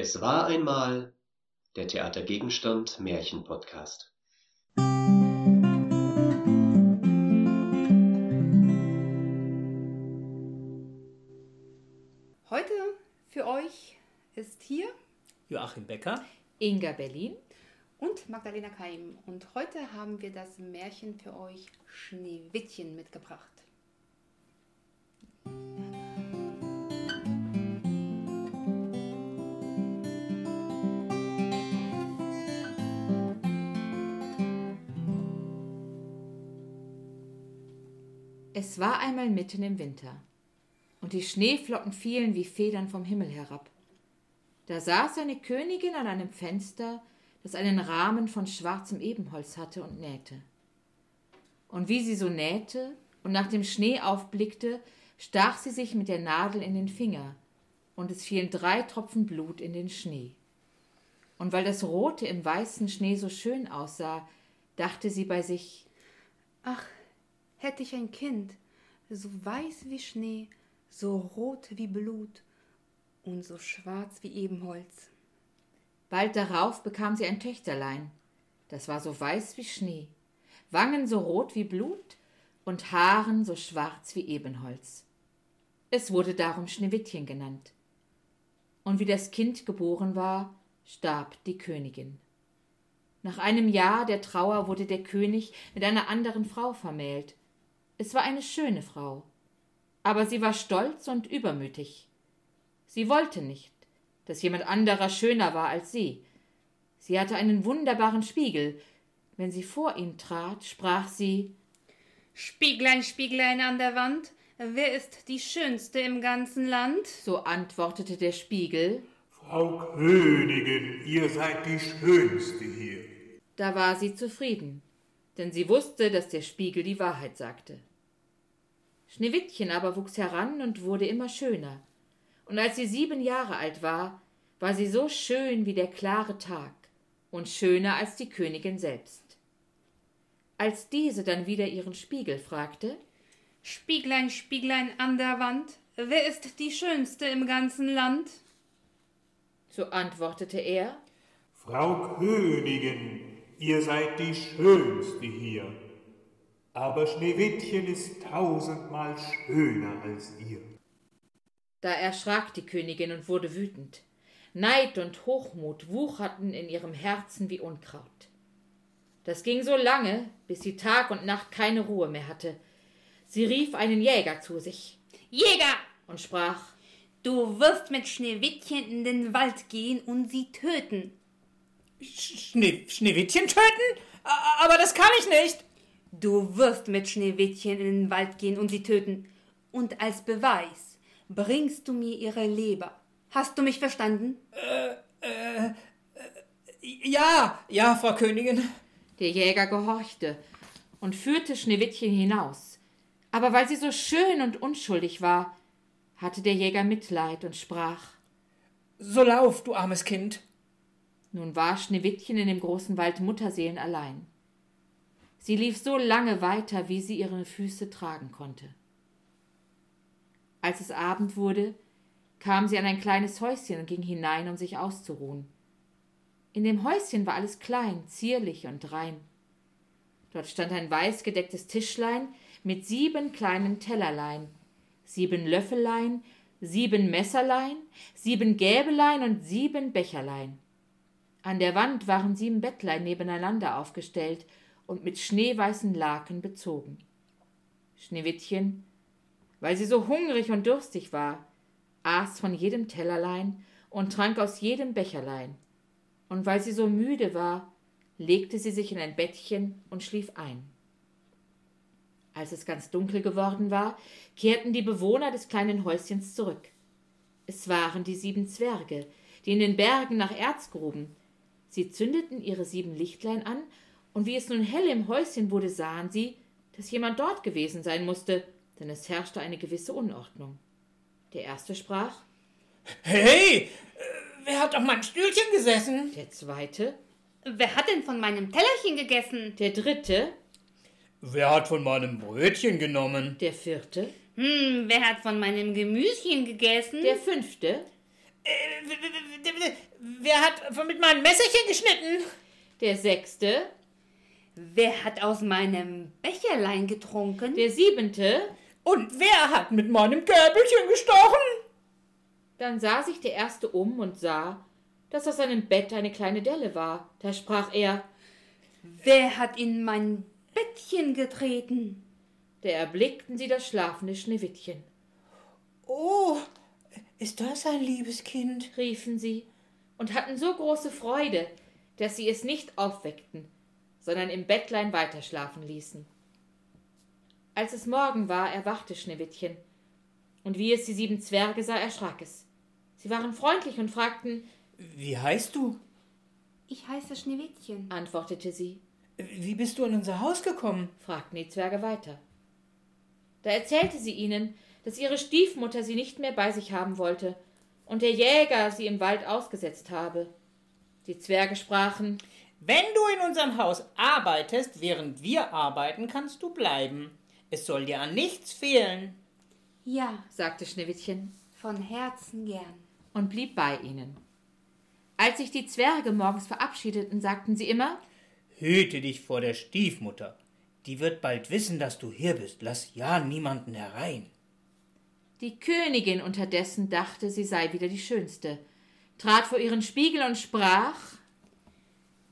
Es war einmal der Theatergegenstand Märchen-Podcast. Heute für euch ist hier Joachim Becker, Inga Berlin und Magdalena Kaim. Und heute haben wir das Märchen für euch Schneewittchen mitgebracht. Es war einmal mitten im Winter, und die Schneeflocken fielen wie Federn vom Himmel herab. Da saß eine Königin an einem Fenster, das einen Rahmen von schwarzem Ebenholz hatte, und nähte. Und wie sie so nähte und nach dem Schnee aufblickte, stach sie sich mit der Nadel in den Finger, und es fielen 3 Tropfen Blut in den Schnee. Und weil das Rote im weißen Schnee so schön aussah, dachte sie bei sich: Ach, hätte ich ein Kind, so weiß wie Schnee, so rot wie Blut und so schwarz wie Ebenholz. Bald darauf bekam sie ein Töchterlein, das war so weiß wie Schnee, Wangen so rot wie Blut und Haaren so schwarz wie Ebenholz. Es wurde darum Schneewittchen genannt. Und wie das Kind geboren war, starb die Königin. Nach einem Jahr der Trauer wurde der König mit einer anderen Frau vermählt. Es war eine schöne Frau, aber sie war stolz und übermütig. Sie wollte nicht, dass jemand anderer schöner war als sie. Sie hatte einen wunderbaren Spiegel. Wenn sie vor ihn trat, sprach sie: »Spieglein, Spieglein an der Wand, wer ist die Schönste im ganzen Land?« So antwortete der Spiegel: »Frau Königin, ihr seid die Schönste hier.« Da war sie zufrieden, denn sie wusste, dass der Spiegel die Wahrheit sagte. Schneewittchen aber wuchs heran und wurde immer schöner. Und als sie 7 Jahre alt war, war sie so schön wie der klare Tag und schöner als die Königin selbst. Als diese dann wieder ihren Spiegel fragte: »Spieglein, Spieglein an der Wand, wer ist die Schönste im ganzen Land?« So antwortete er: »Frau Königin, ihr seid die Schönste hier, aber Schneewittchen ist 1000-mal schöner als ihr.« Da erschrak die Königin und wurde wütend. Neid und Hochmut wucherten in ihrem Herzen wie Unkraut. Das ging so lange, bis sie Tag und Nacht keine Ruhe mehr hatte. Sie rief einen Jäger zu sich. »Jäger!« und sprach: »Du wirst mit Schneewittchen in den Wald gehen und sie töten.« Schneewittchen töten? Aber das kann ich nicht.« »Du wirst mit Schneewittchen in den Wald gehen und sie töten. Und als Beweis bringst du mir ihre Leber. Hast du mich verstanden?« Ja, Frau Königin.« Der Jäger gehorchte und führte Schneewittchen hinaus. Aber weil sie so schön und unschuldig war, hatte der Jäger Mitleid und sprach: »So lauf, du armes Kind.« Nun war Schneewittchen in dem großen Wald mutterseelenallein. Sie lief so lange weiter, wie sie ihre Füße tragen konnte. Als es Abend wurde, kam sie an ein kleines Häuschen und ging hinein, um sich auszuruhen. In dem Häuschen war alles klein, zierlich und rein. Dort stand ein weiß gedecktes Tischlein mit 7 kleinen Tellerlein, 7 Löffelein, 7 Messerlein, 7 Gäbelein und 7 Becherlein. An der Wand waren 7 Bettlein nebeneinander aufgestellt und mit schneeweißen Laken bezogen. Schneewittchen, weil sie so hungrig und durstig war, aß von jedem Tellerlein und trank aus jedem Becherlein. Und weil sie so müde war, legte sie sich in ein Bettchen und schlief ein. Als es ganz dunkel geworden war, kehrten die Bewohner des kleinen Häuschens zurück. Es waren die 7 Zwerge, die in den Bergen nach Erz gruben. Sie zündeten ihre 7 Lichtlein an, und wie es nun hell im Häuschen wurde, sahen sie, dass jemand dort gewesen sein musste, denn es herrschte eine gewisse Unordnung. Der Erste sprach: »Hey, wer hat auf meinem Stühlchen gesessen?« Der Zweite: »Wer hat denn von meinem Tellerchen gegessen?« Der Dritte: »Wer hat von meinem Brötchen genommen?« Der Vierte: »Wer hat von meinem Gemüschen gegessen?« Der Fünfte: Wer hat mit meinem Messerchen geschnitten? Der sechste. Wer hat aus meinem Becherlein getrunken? Der siebente. Und wer hat mit meinem Gäbelchen gestochen? Dann sah sich der erste um und sah, dass auf seinem Bett eine kleine Delle war. Da sprach er, wer hat in mein Bettchen getreten? Da erblickten sie das schlafende Schneewittchen. Oh, ist das ein liebes Kind? Riefen sie und hatten so große Freude, dass sie es nicht aufweckten, sondern im Bettlein weiterschlafen ließen. Als es Morgen war, erwachte Schneewittchen. Und wie es die sieben Zwerge sah, erschrak es. Sie waren freundlich und fragten, wie heißt du? Ich heiße Schneewittchen, antwortete sie. Wie bist du in unser Haus gekommen? Fragten die Zwerge weiter. Da erzählte sie ihnen, dass ihre Stiefmutter sie nicht mehr bei sich haben wollte und der Jäger sie im Wald ausgesetzt habe. Die Zwerge sprachen, wenn du in unserem Haus arbeitest, während wir arbeiten, kannst du bleiben. Es soll dir an nichts fehlen. Ja, sagte Schneewittchen, von Herzen gern, und blieb bei ihnen. Als sich die Zwerge morgens verabschiedeten, sagten sie immer, hüte dich vor der Stiefmutter. Die wird bald wissen, dass du hier bist. Lass ja niemanden herein. Die Königin unterdessen dachte, sie sei wieder die Schönste, trat vor ihren Spiegel und sprach,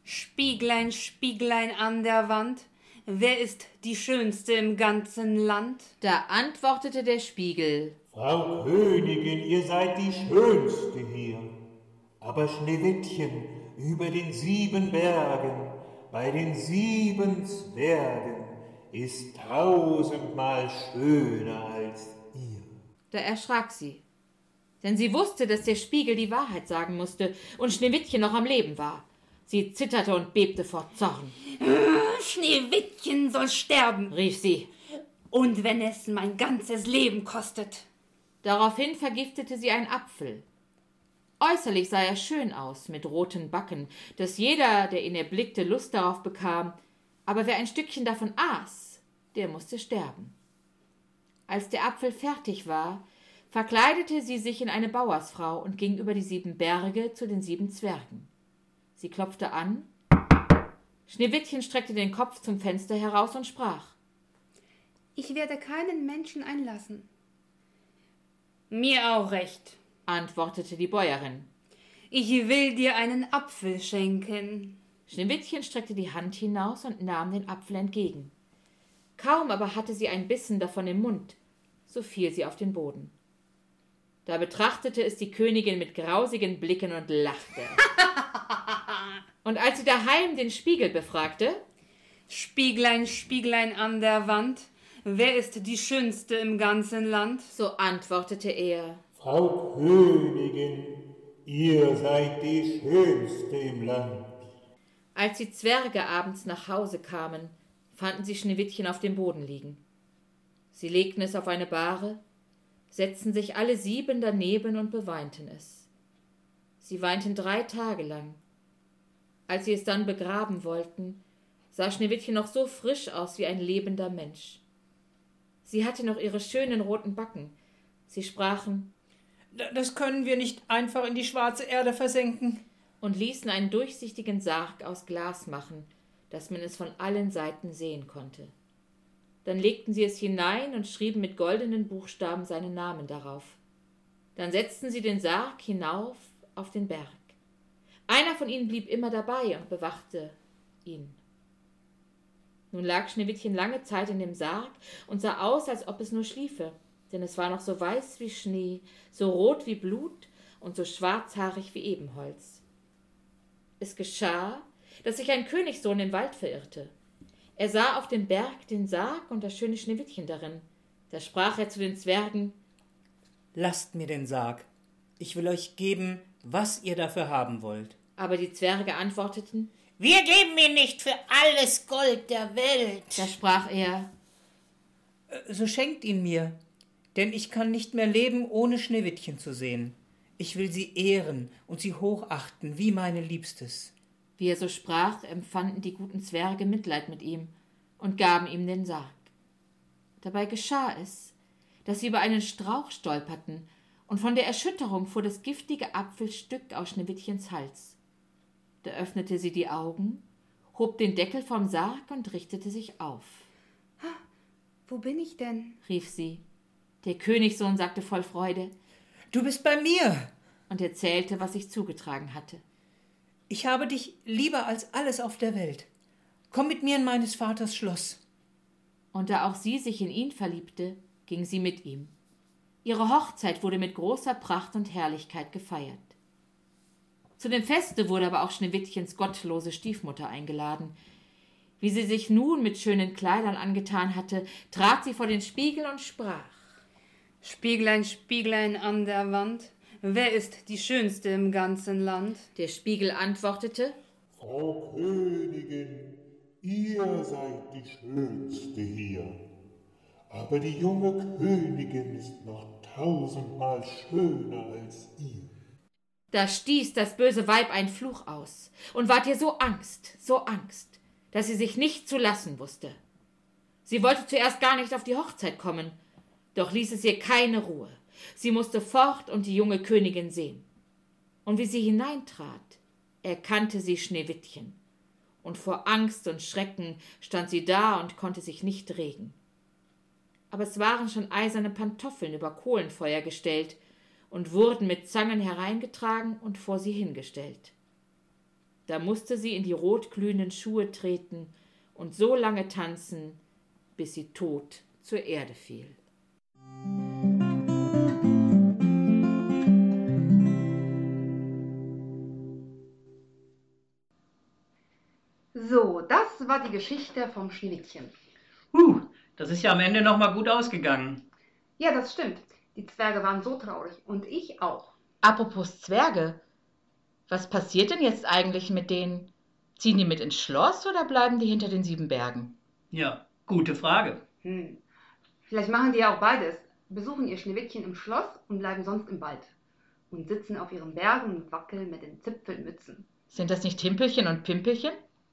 Spieglein, Spieglein an der Wand, wer ist die Schönste im ganzen Land? Da antwortete der Spiegel, Frau Königin, ihr seid die Schönste hier. Aber Schneewittchen über den sieben Bergen, bei den sieben Zwergen, ist 1000-mal schöner als ihr. Da erschrak sie, denn sie wusste, dass der Spiegel die Wahrheit sagen musste und Schneewittchen noch am Leben war. Sie zitterte und bebte vor Zorn. Schneewittchen soll sterben, rief sie. Und wenn es mein ganzes Leben kostet. Daraufhin vergiftete sie einen Apfel. Äußerlich sah er schön aus, mit roten Backen, dass jeder, der ihn erblickte, Lust darauf bekam. Aber wer ein Stückchen davon aß, der musste sterben. Als der Apfel fertig war, verkleidete sie sich in eine Bauersfrau und ging über die sieben Berge zu den sieben Zwergen. Sie klopfte an. Schneewittchen streckte den Kopf zum Fenster heraus und sprach, ich werde keinen Menschen einlassen. Mir auch recht, antwortete die Bäuerin. Ich will dir einen Apfel schenken. Schneewittchen streckte die Hand hinaus und nahm den Apfel entgegen. Kaum aber hatte sie ein Bissen davon im Mund, so fiel sie auf den Boden. Da betrachtete es die Königin mit grausigen Blicken und lachte. Und als sie daheim den Spiegel befragte, Spieglein, Spieglein an der Wand, wer ist die Schönste im ganzen Land? So antwortete er, Frau Königin, ihr seid die Schönste im Land. Als die Zwerge abends nach Hause kamen, fanden sie Schneewittchen auf dem Boden liegen. Sie legten es auf eine Bahre, setzten sich alle sieben daneben und beweinten es. Sie weinten 3 Tage lang. Als sie es dann begraben wollten, sah Schneewittchen noch so frisch aus wie ein lebender Mensch. Sie hatte noch ihre schönen roten Backen. Sie sprachen, das können wir nicht einfach in die schwarze Erde versenken, und ließen einen durchsichtigen Sarg aus Glas machen, dass man es von allen Seiten sehen konnte. Dann legten sie es hinein und schrieben mit goldenen Buchstaben seinen Namen darauf. Dann setzten sie den Sarg hinauf auf den Berg. Einer von ihnen blieb immer dabei und bewachte ihn. Nun lag Schneewittchen lange Zeit in dem Sarg und sah aus, als ob es nur schliefe, denn es war noch so weiß wie Schnee, so rot wie Blut und so schwarzhaarig wie Ebenholz. Es geschah, dass sich ein Königssohn im Wald verirrte. Er sah auf dem Berg den Sarg und das schöne Schneewittchen darin. Da sprach er zu den Zwergen, »Lasst mir den Sarg, ich will euch geben, was ihr dafür haben wollt.« Aber die Zwerge antworteten, »Wir geben ihn nicht für alles Gold der Welt.« Da sprach er, »So schenkt ihn mir, denn ich kann nicht mehr leben, ohne Schneewittchen zu sehen. Ich will sie ehren und sie hochachten, wie meine Liebstes.« Wie er so sprach, empfanden die guten Zwerge Mitleid mit ihm und gaben ihm den Sarg. Dabei geschah es, dass sie über einen Strauch stolperten und von der Erschütterung fuhr das giftige Apfelstück aus Schneewittchens Hals. Da öffnete sie die Augen, hob den Deckel vom Sarg und richtete sich auf. »Wo bin ich denn?« rief sie. Der Königssohn sagte voll Freude, »Du bist bei mir!« und erzählte, was sich zugetragen hatte. »Ich habe dich lieber als alles auf der Welt. Komm mit mir in meines Vaters Schloss.« Und da auch sie sich in ihn verliebte, ging sie mit ihm. Ihre Hochzeit wurde mit großer Pracht und Herrlichkeit gefeiert. Zu dem Feste wurde aber auch Schneewittchens gottlose Stiefmutter eingeladen. Wie sie sich nun mit schönen Kleidern angetan hatte, trat sie vor den Spiegel und sprach: »Spieglein, Spieglein an der Wand, wer ist die Schönste im ganzen Land?« Der Spiegel antwortete: »Frau Königin, ihr seid die Schönste hier. Aber die junge Königin ist noch 1000-mal schöner als ihr.« Da stieß das böse Weib einen Fluch aus und ward ihr so Angst, dass sie sich nicht zu lassen wusste. Sie wollte zuerst gar nicht auf die Hochzeit kommen, doch ließ es ihr keine Ruhe. Sie musste fort und die junge Königin sehen. Und wie sie hineintrat, erkannte sie Schneewittchen. Und vor Angst und Schrecken stand sie da und konnte sich nicht regen. Aber es waren schon eiserne Pantoffeln über Kohlenfeuer gestellt und wurden mit Zangen hereingetragen und vor sie hingestellt. Da musste sie in die rotglühenden Schuhe treten und so lange tanzen, bis sie tot zur Erde fiel. So, das war die Geschichte vom Schneewittchen. Das ist ja am Ende nochmal gut ausgegangen. Ja, das stimmt. Die Zwerge waren so traurig und ich auch. Apropos Zwerge, was passiert denn jetzt eigentlich mit denen? Ziehen die mit ins Schloss oder bleiben die hinter den 7 Bergen? Ja, gute Frage. Vielleicht machen die ja auch beides. Besuchen ihr Schneewittchen im Schloss und bleiben sonst im Wald. Und sitzen auf ihren Bergen und wackeln mit den Zipfelmützen. Sind das nicht Himpelchen und Pimpelchen?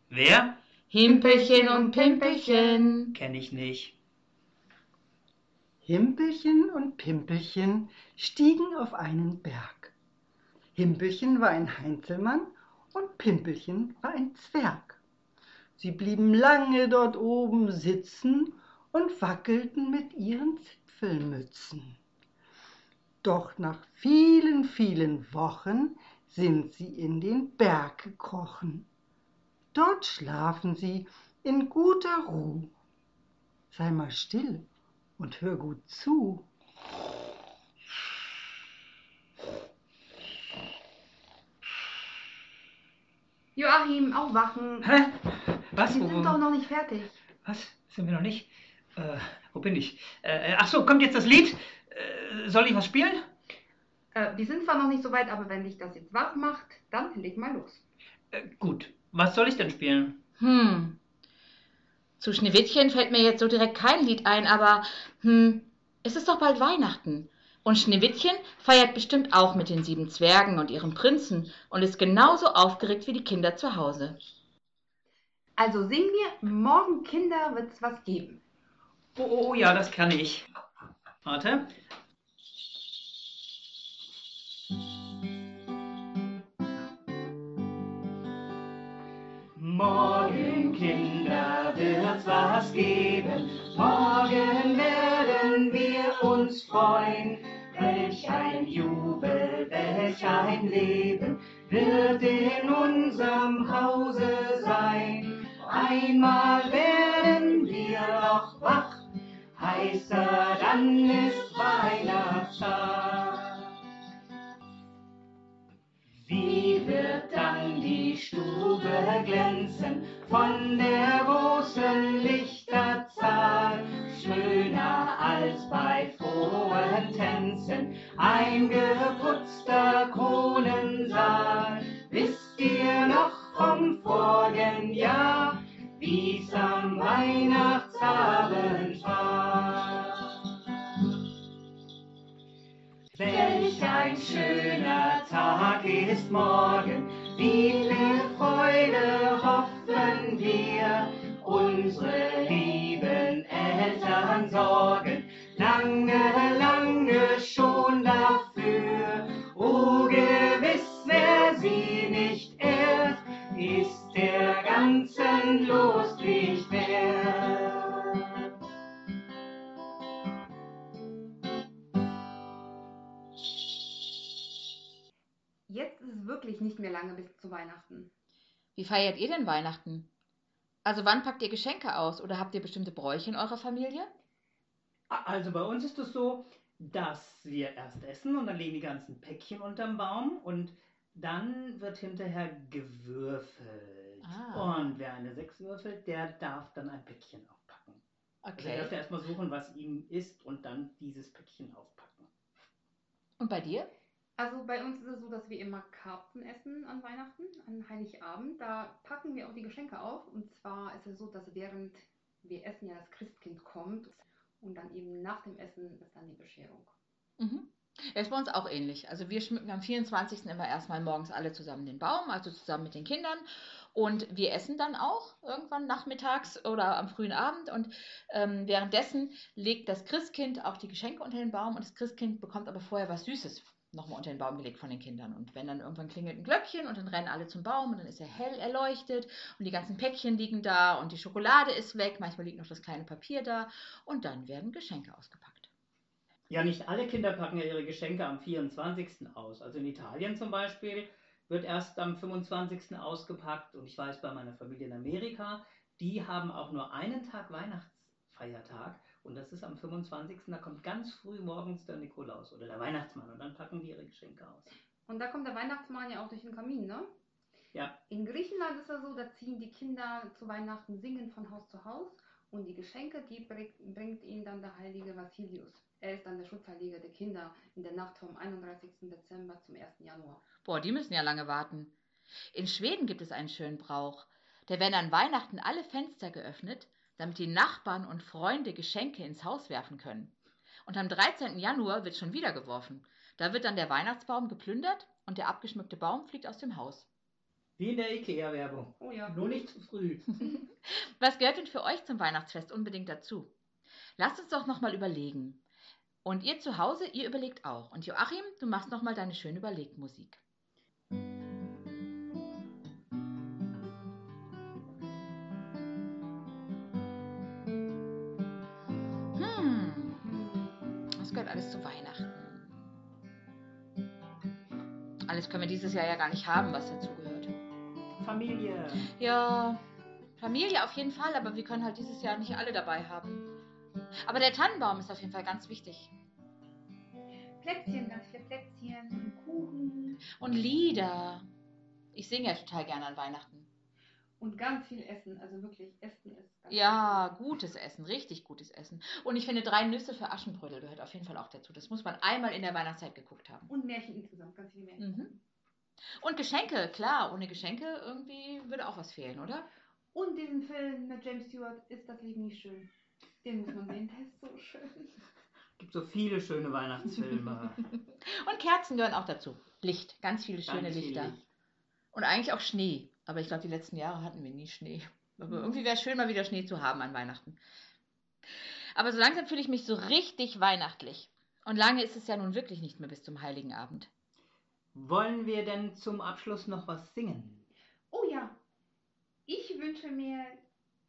Wer? Himpelchen und Pimpelchen. Kenne ich nicht. Himpelchen und Pimpelchen stiegen auf einen Berg. Himpelchen war ein Heinzelmann und Pimpelchen war ein Zwerg. Sie blieben lange dort oben sitzen und wackelten mit ihren Zipfelmützen. Doch nach vielen, vielen Wochen sind sie in den Berg gekrochen. Dort schlafen sie in guter Ruhe. Sei mal still und hör gut zu. Joachim, aufwachen. Hä? Was? Wir sind doch noch nicht fertig. Was? Sind wir noch nicht? Wo bin ich? Achso, kommt jetzt das Lied? Soll ich was spielen? Wir sind zwar noch nicht so weit, aber wenn dich das jetzt wach macht, dann leg mal los. Gut. Was soll ich denn spielen? Zu Schneewittchen fällt mir jetzt so direkt kein Lied ein, aber es ist doch bald Weihnachten. Und Schneewittchen feiert bestimmt auch mit den 7 Zwergen und ihrem Prinzen und ist genauso aufgeregt wie die Kinder zu Hause. Also singen wir, morgen, Kinder, wird's was geben. Oh ja, das kann ich. Warte. Morgen, Kinder, wird's was geben, morgen werden wir uns freuen. Welch ein Jubel, welch ein Leben wird in unserem Hause sein. Einmal werden wir noch wach, heißer, dann ist Weihnachtstag. Wie wird dann die Stube glänzen von der großen Lichterzahl? Schöner als bei frohen Tänzen, ein geputzter Kronensaal. Wisst ihr noch vom vorigen Jahr, wie's am Weihnachtsabend war? Welch ein schöner Tag ist morgen, viele Freude hoffen wir. Unsere lieben Eltern sorgen lange, lange schon dafür. ist wirklich nicht mehr lange bis zu Weihnachten. Wie feiert ihr denn Weihnachten? Also wann packt ihr Geschenke aus oder habt ihr bestimmte Bräuche in eurer Familie? Also bei uns ist es so, dass wir erst essen und dann legen die ganzen Päckchen unterm Baum und dann wird hinterher gewürfelt. Ah. Und wer eine 6 würfelt, der darf dann ein Päckchen aufpacken. Okay. Also er darf erstmal suchen, was ihm ist und dann dieses Päckchen aufpacken. Und bei dir? Also bei uns ist es so, dass wir immer Karpfen essen an Weihnachten, an Heiligabend. Da packen wir auch die Geschenke auf. Und zwar ist es so, dass während wir essen ja das Christkind kommt und dann eben nach dem Essen ist dann die Bescherung. Mhm. Das ist bei uns auch ähnlich. Also wir schmücken am 24. immer erstmal morgens alle zusammen den Baum, also zusammen mit den Kindern. Und wir essen dann auch irgendwann nachmittags oder am frühen Abend. Und währenddessen legt das Christkind auch die Geschenke unter den Baum. Und das Christkind bekommt aber vorher was Süßes nochmal unter den Baum gelegt von den Kindern. Und wenn dann irgendwann klingelt ein Glöckchen und dann rennen alle zum Baum und dann ist er hell erleuchtet und die ganzen Päckchen liegen da und die Schokolade ist weg, manchmal liegt noch das kleine Papier da und dann werden Geschenke ausgepackt. Ja, nicht alle Kinder packen ja ihre Geschenke am 24. aus. Also in Italien zum Beispiel wird erst am 25. ausgepackt und ich weiß bei meiner Familie in Amerika, die haben auch nur einen Tag Weihnachtsfeiertag. Und das ist am 25. Da kommt ganz früh morgens der Nikolaus oder der Weihnachtsmann und dann packen die ihre Geschenke aus. Und da kommt der Weihnachtsmann ja auch durch den Kamin, ne? Ja. In Griechenland ist das so, da ziehen die Kinder zu Weihnachten singen von Haus zu Haus und die Geschenke, die bringt ihnen dann der heilige Vassilius. Er ist dann der Schutzheilige der Kinder in der Nacht vom 31. Dezember zum 1. Januar. Boah, die müssen ja lange warten. In Schweden gibt es einen schönen Brauch. Da werden an Weihnachten alle Fenster geöffnet, damit die Nachbarn und Freunde Geschenke ins Haus werfen können. Und am 13. Januar wird schon wieder geworfen. Da wird dann der Weihnachtsbaum geplündert und der abgeschmückte Baum fliegt aus dem Haus. Wie in der IKEA-Werbung. Oh ja. Nur nicht zu früh. Was gehört denn für euch zum Weihnachtsfest unbedingt dazu? Lasst uns doch nochmal überlegen. Und ihr zu Hause, ihr überlegt auch. Und Joachim, du machst nochmal deine schöne Überlegmusik. Gehört alles zu Weihnachten. Alles können wir dieses Jahr ja gar nicht haben, was dazugehört. Familie. Ja, Familie auf jeden Fall, aber wir können halt dieses Jahr nicht alle dabei haben. Aber der Tannenbaum ist auf jeden Fall ganz wichtig. Plätzchen, ganz viele Plätzchen, Kuchen. Und Lieder. Ich singe ja total gerne an Weihnachten. Und ganz viel Essen, also wirklich, Essen ist ganz viel. Gutes Essen, richtig gutes Essen. Und ich finde, 3 Nüsse für Aschenbrödel gehört auf jeden Fall auch dazu. Das muss man einmal in der Weihnachtszeit geguckt haben. Und Märchen insgesamt, ganz viele Märchen. Mhm. Und Geschenke, klar, ohne Geschenke irgendwie würde auch was fehlen, oder? Und diesen Film mit James Stewart, Ist das Leben nicht schön? Den muss man sehen, der ist so schön. Es gibt so viele schöne Weihnachtsfilme. Und Kerzen gehören auch dazu. Licht, ganz viele schöne Lichter. Licht. Und eigentlich auch Schnee. Aber ich glaube, die letzten Jahre hatten wir nie Schnee. Aber irgendwie wäre es schön, mal wieder Schnee zu haben an Weihnachten. Aber so langsam fühle ich mich so richtig weihnachtlich. Und lange ist es ja nun wirklich nicht mehr bis zum Heiligen Abend. Wollen wir denn zum Abschluss noch was singen? Oh ja, ich wünsche mir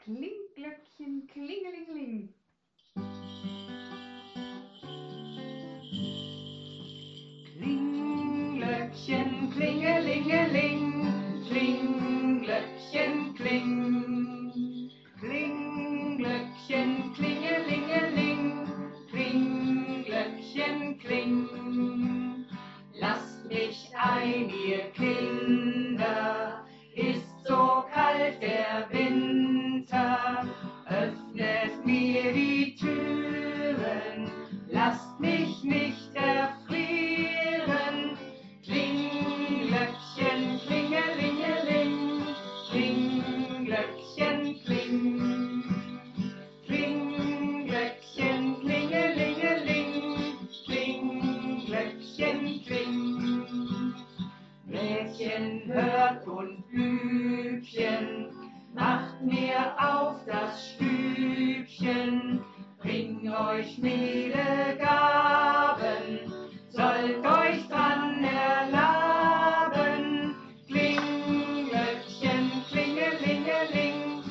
Klingglöckchen, Klingelingeling. Klingglöckchen, Klingelingeling. Klingglöckchen, kling. Klingglöckchen, klingelingeling. Klingglöckchen, kling. Lasst mich ein, ihr Kinder, ist so kalt der Winter. Öffnet mir die Türen, lasst mich nicht erfrieren. Klingglöckchen, klingeling. Hört und Blümchen, macht mir auf das Stübchen, bring euch milde Gaben, sollt euch dran erlaben. Klingelöckchen, klingelingeling,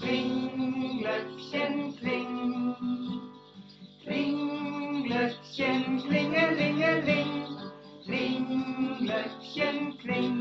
Klingelöckchen, kling. Klingelöckchen, klingelingeling, Klingelöckchen, kling.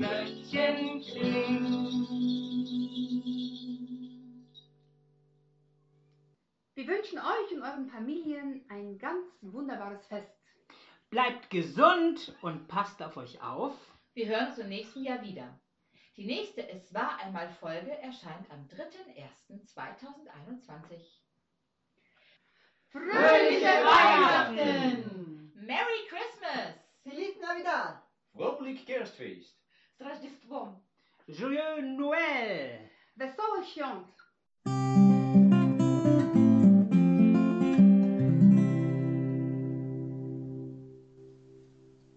Glöckchen klingt. Wir wünschen euch und euren Familien ein ganz wunderbares Fest. Bleibt gesund und passt auf euch auf. Wir hören uns im nächsten Jahr wieder. Die nächste Es war einmal Folge erscheint am 3.1.2021. Fröhliche Weihnachten! Merry Christmas! Feliz Navidad! Frohlich Kerstfest! Strasdistwo! Joyeux Noël! Wesołych Świąt!